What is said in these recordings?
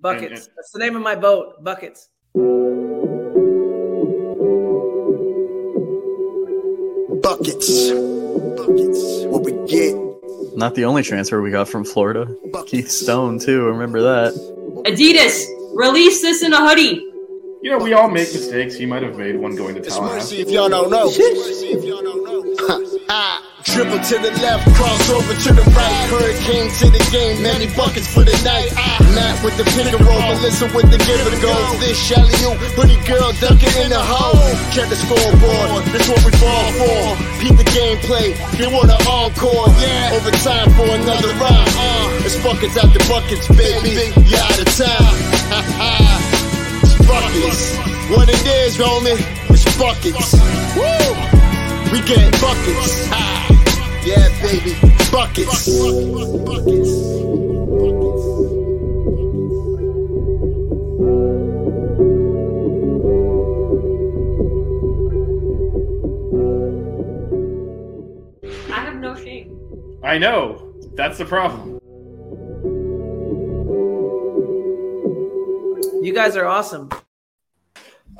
Buckets. Mm-hmm. That's the name of my boat, Buckets. Buckets. Buckets. What we get. Not the only transfer we got from Florida. Buckets. Keith Stone, too. Remember that. Adidas, release this in a hoodie. You know, we all make mistakes. He might have made one going to town. Mercy if y'all don't know. Mercy if y'all don't know. Dribble to the left, cross over to the right. Hurricane to the game, many buckets for the night. Matt with the pick and roll, Melissa with the give and go. This alley-oop, pretty girl ducking in the hole. Check the scoreboard, this what we fall for. Beat the gameplay, they want an encore. Yeah, overtime for another round. It's buckets out the buckets, baby. You out of time. It's buckets. What it is, Roman? It's buckets. Woo! We get buckets. Yeah, baby. Buckets. I have no shame. I know. That's the problem. You guys are awesome.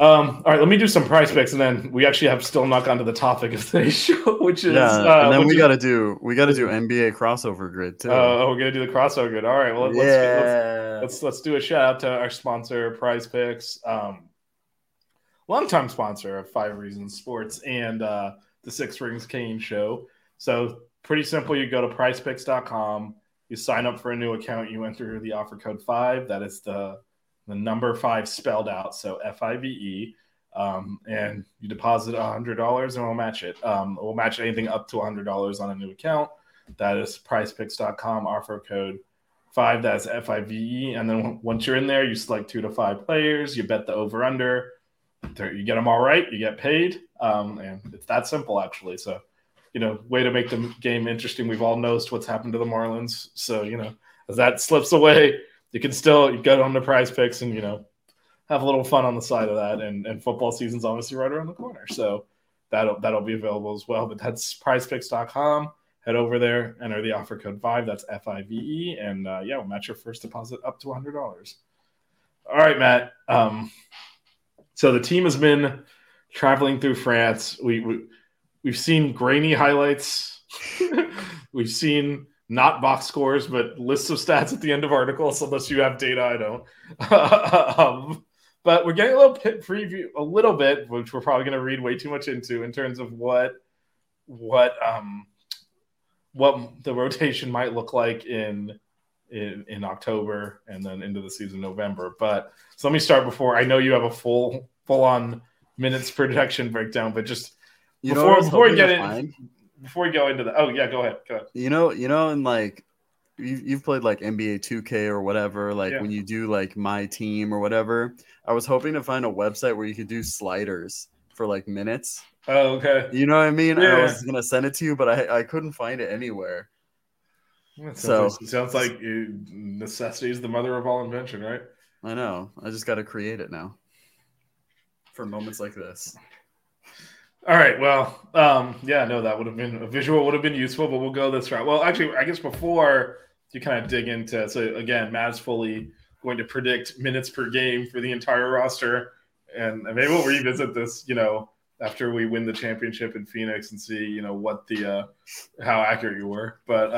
All right, let me do some price picks, and then we actually have still not gone to the topic of today's show, which is and then we got to do NBA crossover grid too. We're gonna do the crossover grid. All right, well let's do a shout out to our sponsor, Price Picks, longtime sponsor of 5 Reasons Sports and the Six Rings Kane Show. So pretty simple, you go to PricePicks.com, you sign up for a new account, you enter the offer code 5. That is the number 5 spelled out, so F-I-V-E, and you deposit $100 and we'll match it. We'll match anything up to $100 on a new account. That is PricePicks.com, offer code 5. That's F-I-V-E. And then once you're in there, you select 2 to 5 players. You bet the over-under. You get them all right, you get paid. And it's that simple, actually. So, you know, way to make the game interesting. We've all noticed what's happened to the Marlins. So, you know, as that slips away, you can still go on the Prize Picks and, you know, have a little fun on the side of that. And football season's obviously right around the corner. So that'll be available as well. But that's PrizePicks.com. Head over there, enter the offer code 5. That's F-I-V-E. And, we'll match your first deposit up to $100. All right, Matt. So the team has been traveling through France. We've seen grainy highlights. We've seen not box scores, but lists of stats at the end of articles, unless you have data I don't. But we're getting a little preview, a little bit, which we're probably going to read way too much into in terms of what the rotation might look like in October and then into the season in November. But so let me start before I know you have a full on minutes projection breakdown, but just before we get in. Before we go into the go ahead. You know, and like you've played like NBA 2K or whatever, like when you do like my team or whatever, I was hoping to find a website where you could do sliders for like minutes. Oh, okay. You know what I mean? Yeah. I was gonna send it to you, but I couldn't find it anywhere. It sounds like necessity is the mother of all invention, right? I know. I just got to create it now for moments like this. All right, well, that would have been a visual would have been useful, but we'll go this route. Well, actually, I guess before you kind of dig into, so again, Matt's fully going to predict minutes per game for the entire roster, and maybe we'll revisit this, you know, after we win the championship in Phoenix and see, you know, what the how accurate you were. But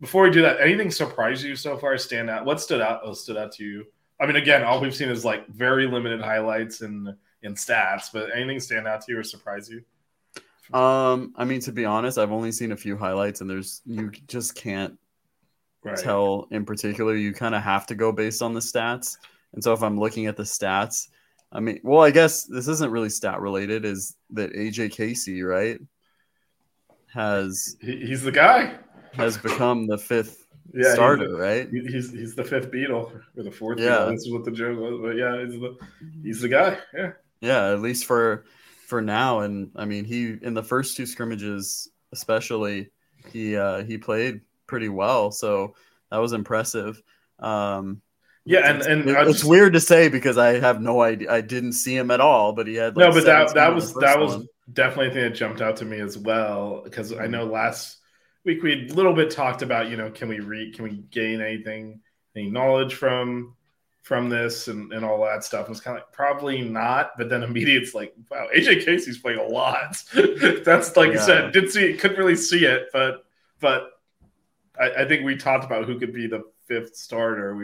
Before we do that, anything surprised you so far? Stand out? What stood out? What stood out to you? I mean, again, all we've seen is like very limited highlights and stats, but anything stand out to you or surprise you? I mean, to be honest, I've only seen a few highlights, and you just can't tell in particular. You kind of have to go based on the stats. And so if I'm looking at the stats, I mean, well, I guess this isn't really stat related, is that AJ Casey, right? He's the guy. Has become the fifth starter, right? He's the fifth Beatle or the fourth Beatle. This is what the joke was, but yeah, he's the guy. Yeah. Yeah, at least for now. And I mean, he in the first two scrimmages especially, he played pretty well. So that was impressive. Yeah, it's weird to say because I have no idea. I didn't see him at all, but he had but that was definitely a thing that jumped out to me as well, because I know last week we had a little bit talked about, you know, can we gain anything, any knowledge from this and all that stuff. And it's kind of like probably not, but then immediately it's like, wow, AJ Casey's playing a lot. That's like you said, didn't see it, couldn't really see it, but I think we talked about who could be the fifth starter.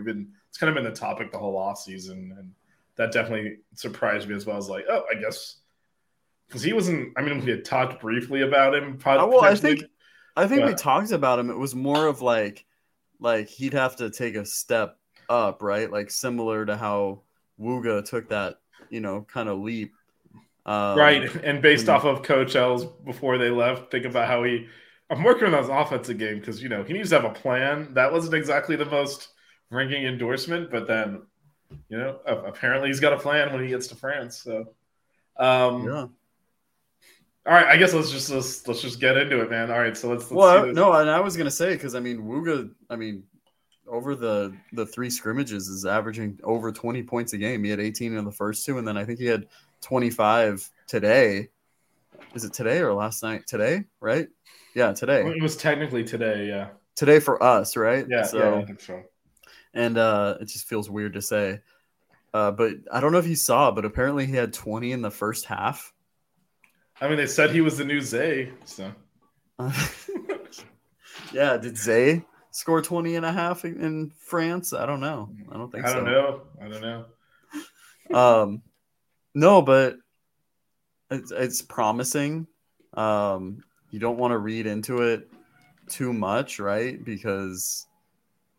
It's kind of been the topic the whole offseason, and that definitely surprised me as well. I was like, oh, I guess because he wasn't. I mean, we had talked briefly about him. I think we talked about him. It was more of like he'd have to take a step up, right? Like similar to how Wooga took that, you know, kind of leap. Right. And based off of Coach L's before they left, think about how I'm working on his offensive game because, you know, he needs to have a plan. That wasn't exactly the most ringing endorsement, but then, you know, apparently he's got a plan when he gets to France. So, yeah. All right, I guess let's just get into it, man. All right, so let's see this. No, and I was gonna say because I mean Wooga, I mean, over the three scrimmages is averaging over 20 points a game. He had 18 in the first two, and then I think he had 25 today. Is it today or last night? Today, right? Yeah, today. Well, it was technically today, yeah. Today for us, right? Yeah, so, yeah, I think so. And it just feels weird to say, but I don't know if you saw, but apparently he had 20 in the first half. I mean, they said he was the new Zay. So, yeah, did Zay score 20 and a half in France? I don't know. I don't think so. I don't know. No, but it's promising. You don't want to read into it too much, right? Because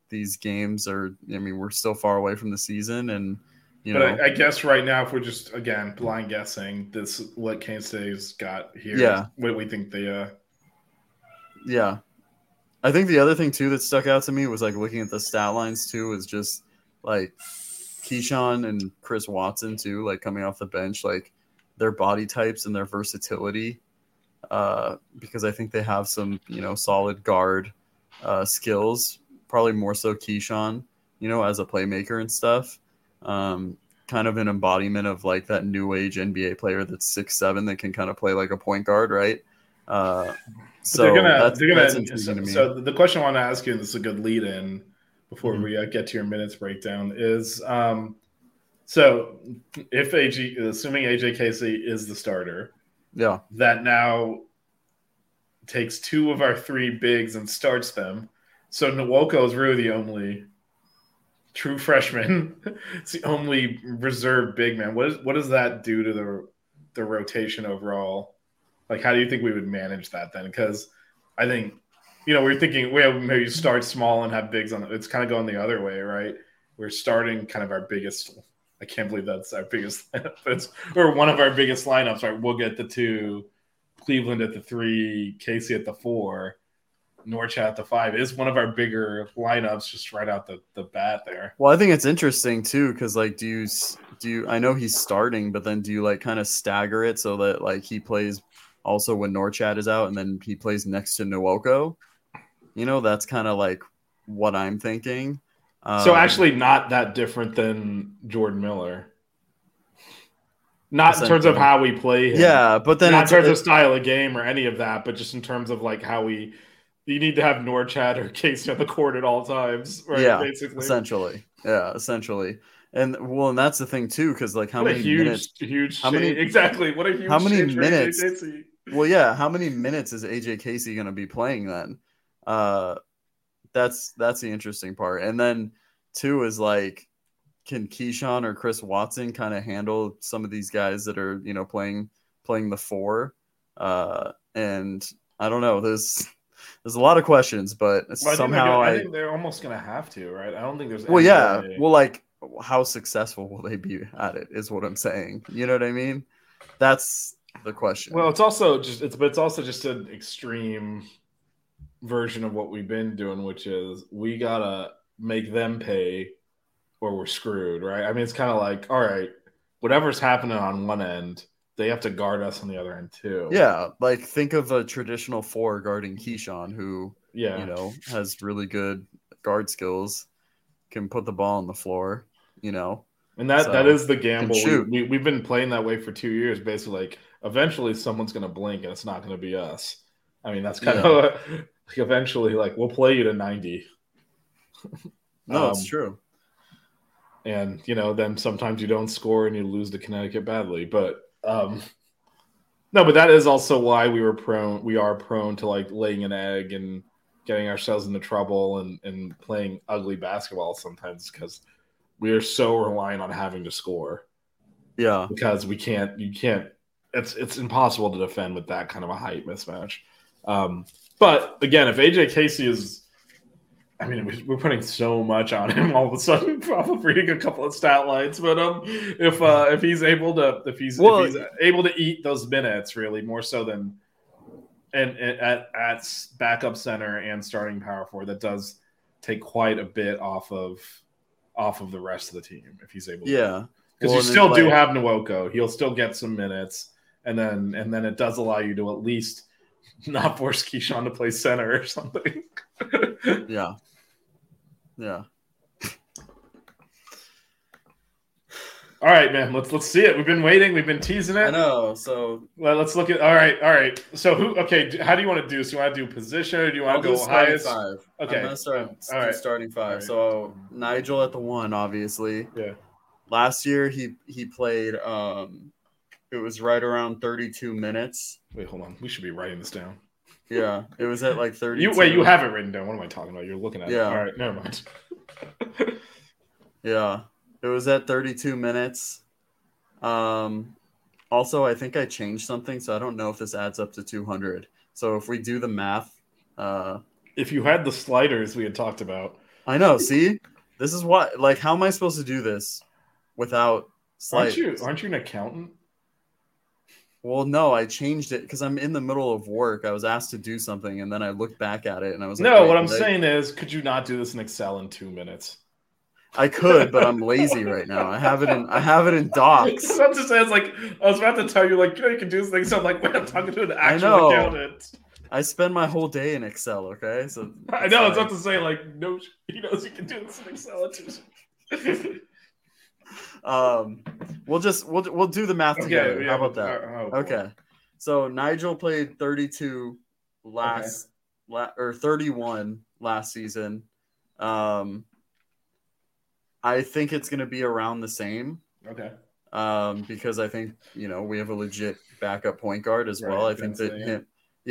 these games are. I mean, we're still far away from the season, and. You know. But I guess right now, if we're just again blind guessing, this what Kane State's got here. Yeah, what we think they. Yeah, I think the other thing too that stuck out to me was like looking at the stat lines too is just like Keyshawn and Chris Watson too, like coming off the bench, like their body types and their versatility, because I think they have some, you know, solid guard skills, probably more so Keyshawn, you know, as a playmaker and stuff. Kind of an embodiment of like that new age NBA player that's 6'7" that can kind of play like a point guard, right? So that's intriguing to me. So the question I want to ask you, and this is a good lead in before we get to your minutes breakdown, is so if assuming AJ Casey is the starter, yeah, that now takes two of our three bigs and starts them. So Nwoko is really the only. True freshman. It's the only reserve big man. What does that do to the rotation overall? Like, how do you think we would manage that then? Because I think, you know, we're thinking maybe start small and have bigs on. It's kind of going the other way, right? We're starting kind of our biggest. I can't believe that's our biggest. But it's or one of our biggest lineups, right? We'll get the 2, Cleveland at the 3, Casey at the 4. Norchad at the 5 is one of our bigger lineups just right out the bat there. Well, I think it's interesting too because like do you I know he's starting, but then do you like kind of stagger it so that like he plays also when Norchad is out and then he plays next to Nwoko? You know, that's kind of like what I'm thinking. So actually not that different than Jordan Miller. Not in terms of how we play him. Yeah, but then not in terms of style of game or any of that, but just in terms of like how we you need to have Norchad or Casey on the court at all times, right? Yeah, basically. Essentially. Yeah, essentially. And well, and that's the thing too, because like how what many a huge, minutes? Huge. How many? Exactly. What a huge. How many minutes? Well, yeah. How many minutes is AJ Casey going to be playing then? That's the interesting part. And then two is like, can Keyshawn or Chris Watson kind of handle some of these guys that are, you know, playing the four? And I don't know. There's a lot of questions, but I think they're almost going to have to, right? I don't think there's. Well, yeah. Way. Well, like, how successful will they be at it is what I'm saying. You know what I mean? That's the question. Well, it's also just an extreme version of what we've been doing, which is we got to make them pay or we're screwed, right? I mean, it's kind of like, all right, whatever's happening on one end, they have to guard us on the other end too. Yeah, like think of a traditional four guarding Keyshawn, who, you know, has really good guard skills, can put the ball on the floor, you know. And that is the gamble. We've been playing that way for 2 years, basically. Like, eventually someone's going to blink, and it's not going to be us. I mean, that's kind of like eventually, like, we'll play you to 90. No, it's true. And, you know, then sometimes you don't score and you lose to Connecticut badly. But but that is also why we are prone to, like, laying an egg and getting ourselves into trouble and playing ugly basketball sometimes, because we are so reliant on having to score. Yeah. Because it's impossible to defend with that kind of a height mismatch. But again, if AJ Casey we're putting so much on him all of a sudden. Probably reading a couple of stat lines, but if he's able to eat those minutes, really more so than and at backup center and starting power forward, that does take quite a bit off of the rest of the team if he's able to. Yeah, because you still do have Nwoko. He'll still get some minutes, and then it does allow you to at least not force Keyshawn to play center or something. Yeah. All right, man. Let's see it. We've been waiting. We've been teasing it. I know. So let's look at. All right. So who? Okay. How do you want to do? So you want to do position, or do you want to go highest? Five. Okay. I'm gonna start starting five. Right. So Nigel at the one, obviously. Yeah. Last year he played. It was right around 32 minutes. Wait, hold on. We should be writing this down. Yeah, it was at like 30. You have it written down. What am I talking about? You're looking at it. All right, never mind. Yeah, it was at 32 minutes. Also, I think I changed something, so I don't know if this adds up to 200. So if we do the math. If you had the sliders we had talked about. I know, see? This is what, like, how am I supposed to do this without sliders? Aren't you an accountant? Well, no, I changed it because I'm in the middle of work. I was asked to do something, and then I looked back at it, and I was like, no, what I'm saying is, could you not do this in Excel in 2 minutes? I could, but I'm lazy right now. I have it in Docs. I'm just saying, like, I was about to tell you, like, you know, you can do this thing. So I'm like, wait, I'm talking to an actual accountant. I spend my whole day in Excel, okay? So I know, it's about to say, like, no, he knows you can do this in Excel in 2 minutes. We'll do the math together. Yeah, how about that? Okay. So Nigel played 32 or 31 last season. I think it's going to be around the same. Okay. Because I think, you know, we have a legit backup point guard as well. I think Bensley,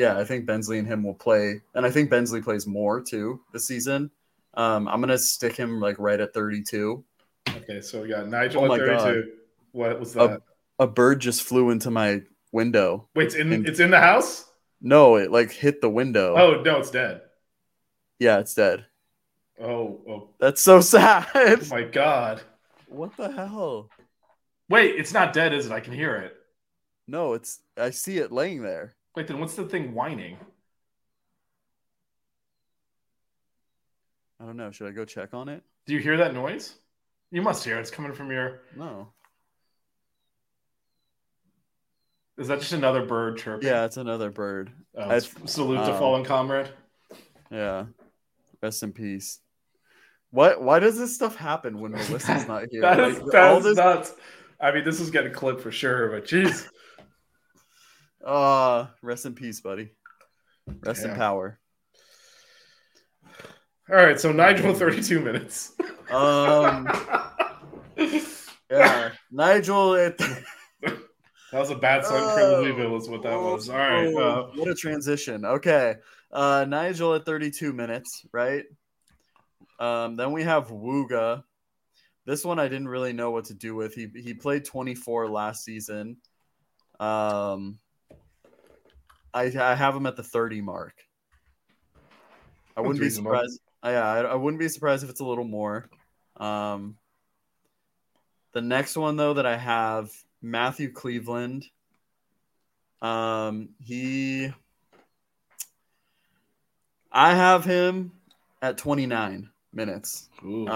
I think Bensley and him will play, and I think Bensley plays more too this season. I'm going to stick him like right at 32. Okay, so we got Nigel at 32. God. What was that? A bird just flew into my window. Wait, it's in the house? No, it like hit the window. Oh, no, it's dead. Yeah, it's dead. Oh. That's so sad. Oh, my God. What the hell? Wait, it's not dead, is it? I can hear it. No, I see it laying there. Wait, then what's the thing whining? I don't know. Should I go check on it? Do you hear that noise? You must hear it. It's coming from your... No. Is that just another bird chirping? Yeah, it's another bird. Oh, salute to fallen comrade. Yeah. Rest in peace. What? Why does this stuff happen when Melissa's not here? That is nuts. I mean, this is getting clipped for sure, but jeez. Rest in peace, buddy. Rest in power. All right, so Nigel, 32 minutes. Nigel. That was a bad sign for Louisville, is what that was. All right, what a transition. Okay, Nigel at 32 minutes, right? Then we have Wooga. This one I didn't really know what to do with. He played 24 last season. I have him at the 30 mark. I wouldn't be surprised. Yeah, I wouldn't be surprised if it's a little more. The next one though that I have, Matthew Cleveland. I have him at 29 minutes. Ooh.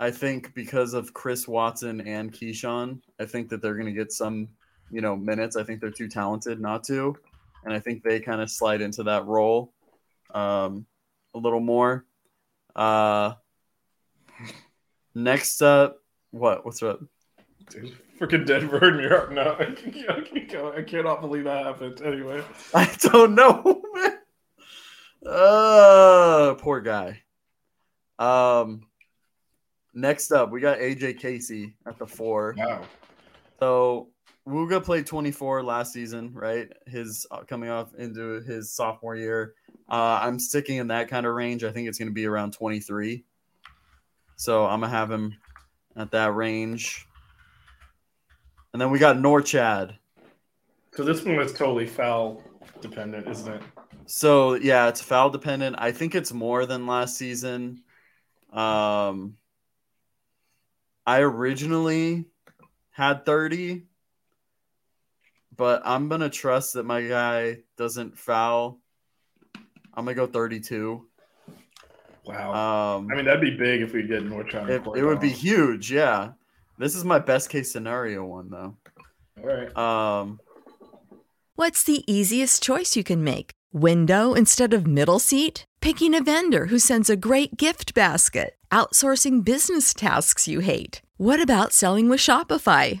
I think because of Chris Watson and Keyshawn, I think that they're going to get some, minutes. I think they're too talented not to. And I think they kind of slide into that role a little more. Next up, what's up? Dude, freaking Denver and New York. No, I cannot believe that happened. Anyway. I don't know, man. Poor guy. Next up, we got AJ Casey at the 4. Wow. So Wooga played 24 last season, right? His coming off into his sophomore year. I'm sticking in that kind of range. I think it's going to be around 23. So I'm going to have him at that range. And then we got Norchad. So this one is totally foul dependent, isn't it? So, yeah, it's foul dependent. I think it's more than last season. I originally had 30, but I'm going to trust that my guy doesn't foul. I'm going to go 32. Wow. That'd be big if we did more time. It would be huge, yeah. This is my best case scenario one, though. All right. What's the easiest choice you can make? Window instead of middle seat? Picking a vendor who sends a great gift basket? Outsourcing business tasks you hate? What about selling with Shopify?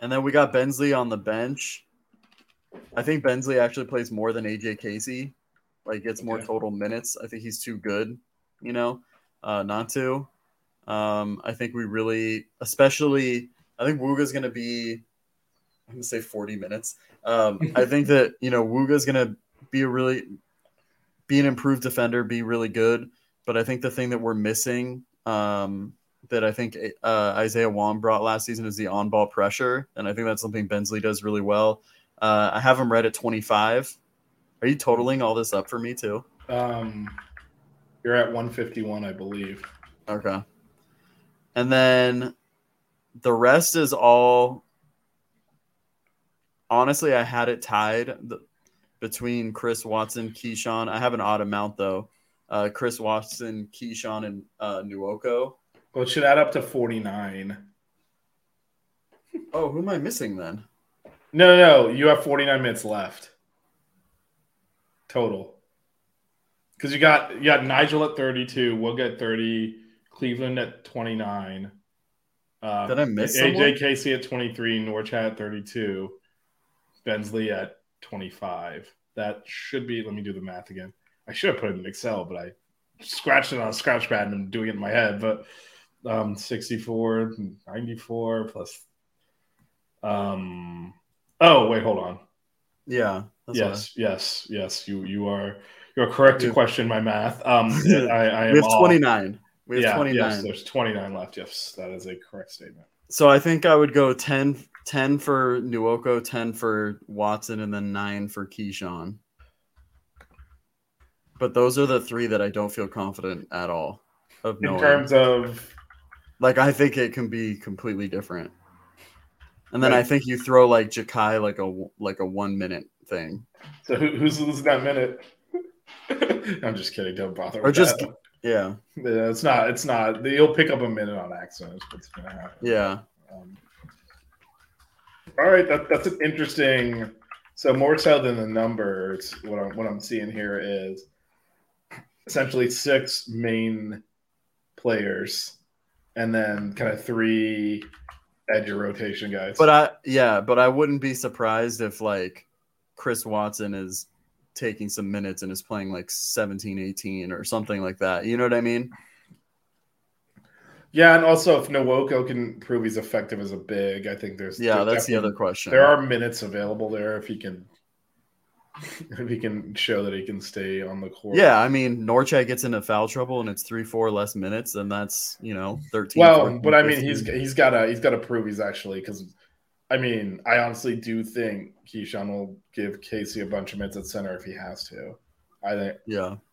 And then we got Bensley on the bench. I think Bensley actually plays more than AJ Casey. Like, gets more total minutes. I think he's too good, not to. I think we really, especially, I think Wooga's going to be, I'm going to say 40 minutes. I think that, Wooga's going to be an improved defender, be really good. But I think the thing that we're missing, that I think Isaiah Wong brought last season is the on-ball pressure, and I think that's something Bensley does really well. I have him right at 25. Are you totaling all this up for me too? You're at 151, I believe. Okay. And then the rest is all – honestly, I had it tied between Chris Watson, Keyshawn. I have an odd amount, though. Chris Watson, Keyshawn, and Nwoko. Well, it should add up to 49. Oh, who am I missing then? No. You have 49 minutes left total. Because you got Nigel at 32, Wooga at 30, Cleveland at 29. Did I miss someone? AJ Casey at 23, Norchad at 32, Bensley at 25. That should be – let me do the math again. I should have put it in Excel, but I scratched it on a scratch pad and doing it in my head. But 64, 94 plus – oh, wait, hold on. Yeah. Yes, you are – You're correct to question my math. I we have 29. We have 29. Yes, there's 29 left. Yes, that is a correct statement. So I think I would go 10 for Nwoko, 10 for Watson, and then 9 for Keyshawn. But those are the three that I don't feel confident at all of knowing. In terms of... Like, I think it can be completely different. And then right. I think you throw, like, Ja'Kai, like a one-minute thing. So who's losing that minute? I'm just kidding. Don't bother with that. Yeah, it's not. You'll pick up a minute on accident. It's gonna happen. Yeah. All right, that's an interesting. So more so than the numbers, what I'm seeing here is essentially six main players, and then kind of three edge rotation guys. But I wouldn't be surprised if like Chris Watson is taking some minutes and is playing like 17, 18 or something like that. You know what I mean? Yeah, and also if Nwoko can prove he's effective as a big, I think there's that's the other question. There are minutes available there if he can show that he can stay on the court. Yeah, I mean Norchad gets into foul trouble and it's 3-4 less minutes, and that's 13. Well, 14, but I mean 15. he's gotta prove he's actually, because I mean, I honestly do think Keyshawn will give Casey a bunch of minutes at center if he has to. I think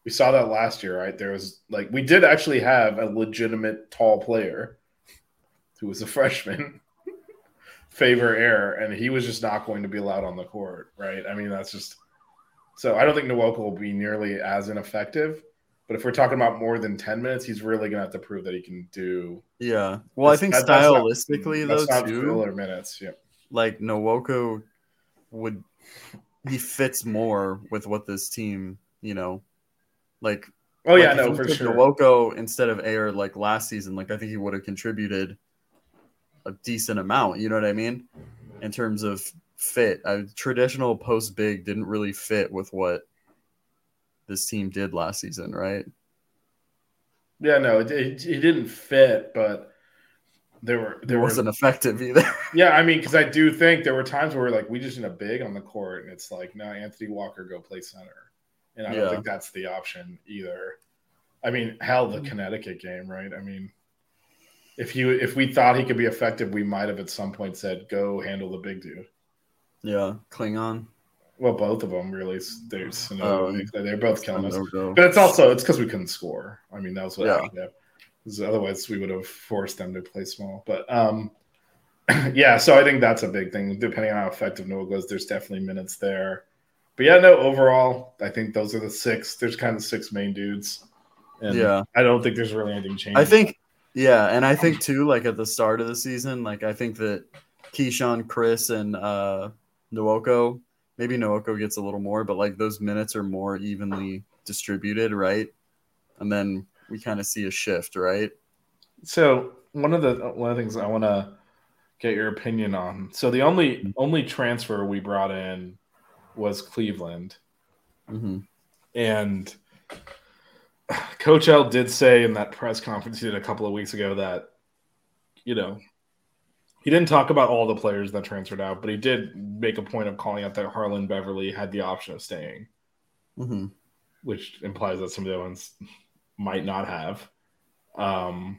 we saw that last year, right? There was like we did actually have a legitimate tall player who was a freshman, Favor Air, and he was just not going to be allowed on the court, right? I mean, that's just so I don't think Nwoko will be nearly as ineffective. But if we're talking about more than 10 minutes, he's really going to have to prove that he can do. Yeah. Well, I think stylistically, though, too. Minutes, yeah. Like Nwoko he fits more with what this team, like. Oh yeah, no, for sure. Nwoko instead of Ayer, like last season, like I think he would have contributed a decent amount. You know what I mean? In terms of fit, a traditional post big didn't really fit with what this team did last season, right? Yeah, no, it didn't fit, but there wasn't effective either. Yeah, I mean, because I do think there were times where we're like, we just need a big on the court, and it's like, no, Anthony Walker, go play center, and I don't think that's the option either. I mean, hell, the Connecticut game, right? I mean, if we thought he could be effective, we might have at some point said, go handle the big dude. Yeah, Klingon. Well, both of them really. They're both killing us. But it's because we couldn't score. I mean, that was what happened. Yeah. Otherwise, we would have forced them to play small. But so I think that's a big thing. Depending on how effective Nwoko is, there's definitely minutes there. But yeah, no. Overall, I think those are the six. There's kind of six main dudes. And I don't think there's really anything changing. I think, and I think too, like at the start of the season, like I think that Keyshawn, Chris, and Nwoko. Maybe Nwoko gets a little more, but like those minutes are more evenly distributed, right? And then we kind of see a shift, right? So one of the things I want to get your opinion on. So the only transfer we brought in was Cleveland, and Coach L did say in that press conference he did a couple of weeks ago that he didn't talk about all the players that transferred out, but he did make a point of calling out that Harlan Beverly had the option of staying, which implies that some of the other ones might not have. How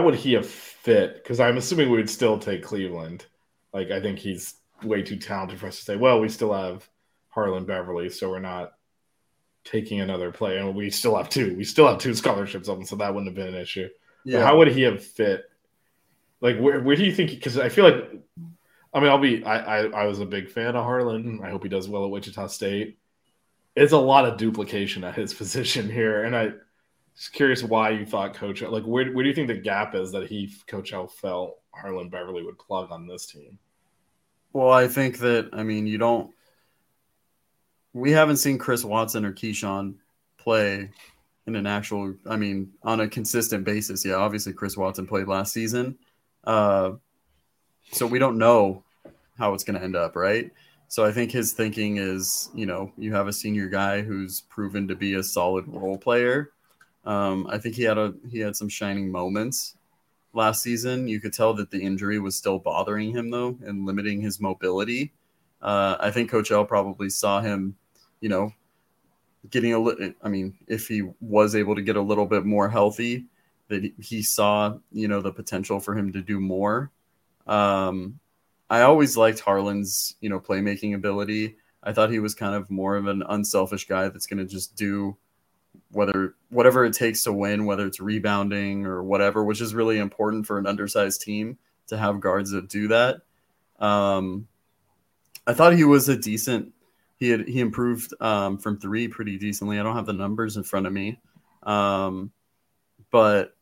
would he have fit? Because I'm assuming we would still take Cleveland. Like, I think he's way too talented for us to say, well, we still have Harlan Beverly, so we're not taking another player. And we still have two. We still have two scholarships open, so that wouldn't have been an issue. Yeah. How would he have fit? Like, where do you think? Because I feel like, I mean, I was a big fan of Harlan. I hope he does well at Wichita State. It's a lot of duplication at his position here, and I'm just curious why you thought Coach. Like, where do you think the gap is that Coach L felt Harlan Beverly would plug on this team? Well, I think that you don't. We haven't seen Chris Watson or Keyshawn play in an actual, on a consistent basis. Yeah, obviously Chris Watson played last season. So we don't know how it's going to end up, right? So I think his thinking is, you have a senior guy who's proven to be a solid role player. I think he had some shining moments last season. You could tell that the injury was still bothering him, though, and limiting his mobility. I think Coach L probably saw him, you know, getting a little, I mean, if he was able to get a little bit more healthy, that he saw, you know, the potential for him to do more. I always liked Harlan's, you know, playmaking ability. I thought he was kind of more of an unselfish guy that's going to just do whatever it takes to win, whether it's rebounding or whatever, which is really important for an undersized team to have guards that do that. I thought he was he improved from three pretty decently. I don't have the numbers in front of me, but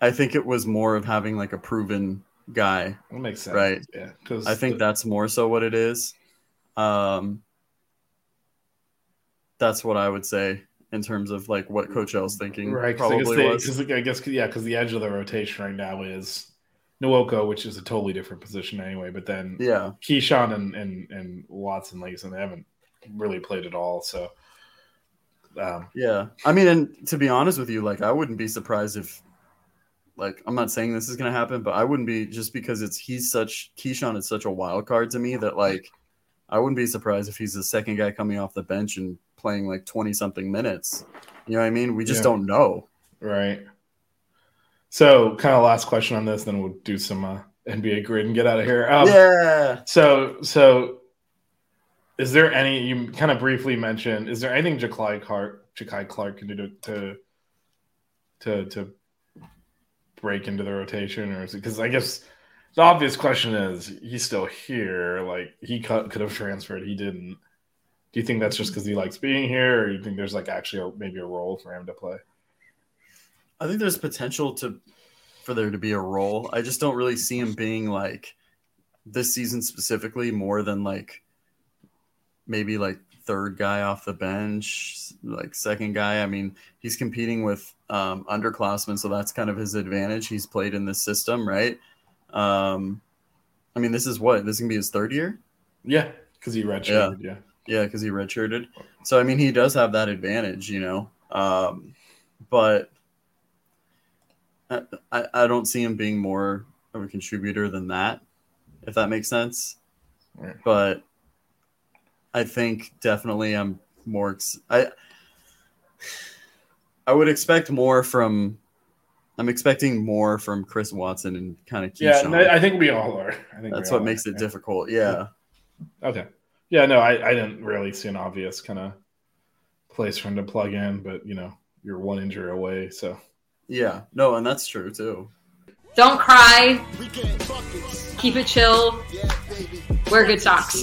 I think it was more of having like a proven guy. That makes sense, right? Yeah, because I think that's more so what it is. That's what I would say in terms of like what Coach L's thinking. Right, because the edge of the rotation right now is Nwoko, which is a totally different position anyway. But then Keyshawn and Watson, like you said, they haven't really played at all. So yeah, I mean, and to be honest with you, like I wouldn't be surprised if, like, I'm not saying this is going to happen, but I wouldn't be, just because Keyshawn is such a wild card to me that like I wouldn't be surprised if he's the second guy coming off the bench and playing like 20 something minutes. You know what I mean? We just don't know. Right. So kind of last question on this, then we'll do some NBA grid and get out of here. So is there any, you kind of briefly mentioned, is there anything Ja'Kai Clark can do to break into the rotation? Or is it, because I guess the obvious question is he's still here. Like he could have transferred. He didn't. Do you think that's just because he likes being here, or do you think there's like actually maybe a role for him to play? I think there's potential for there to be a role. I just don't really see him being like this season specifically more than like maybe like third guy off the bench, like second guy. I mean, he's competing with underclassmen, so that's kind of his advantage. He's played in this system, right? I mean, this can be his third year. Yeah, because he redshirted. Yeah, because he redshirted. So I mean, he does have that advantage, you know. But I don't see him being more of a contributor than that, if that makes sense. Yeah. But I think definitely I'm more I would expect more from – I'm expecting more from Chris Watson and kind of Keyshawn. Yeah, no, I think we all are. I think that's what makes it difficult, yeah. Okay. Yeah, no, I didn't really see an obvious kind of place for him to plug in, but, you know, you're one injury away, so – yeah, no, and that's true, too. Don't cry. Keep it chill. Wear good socks.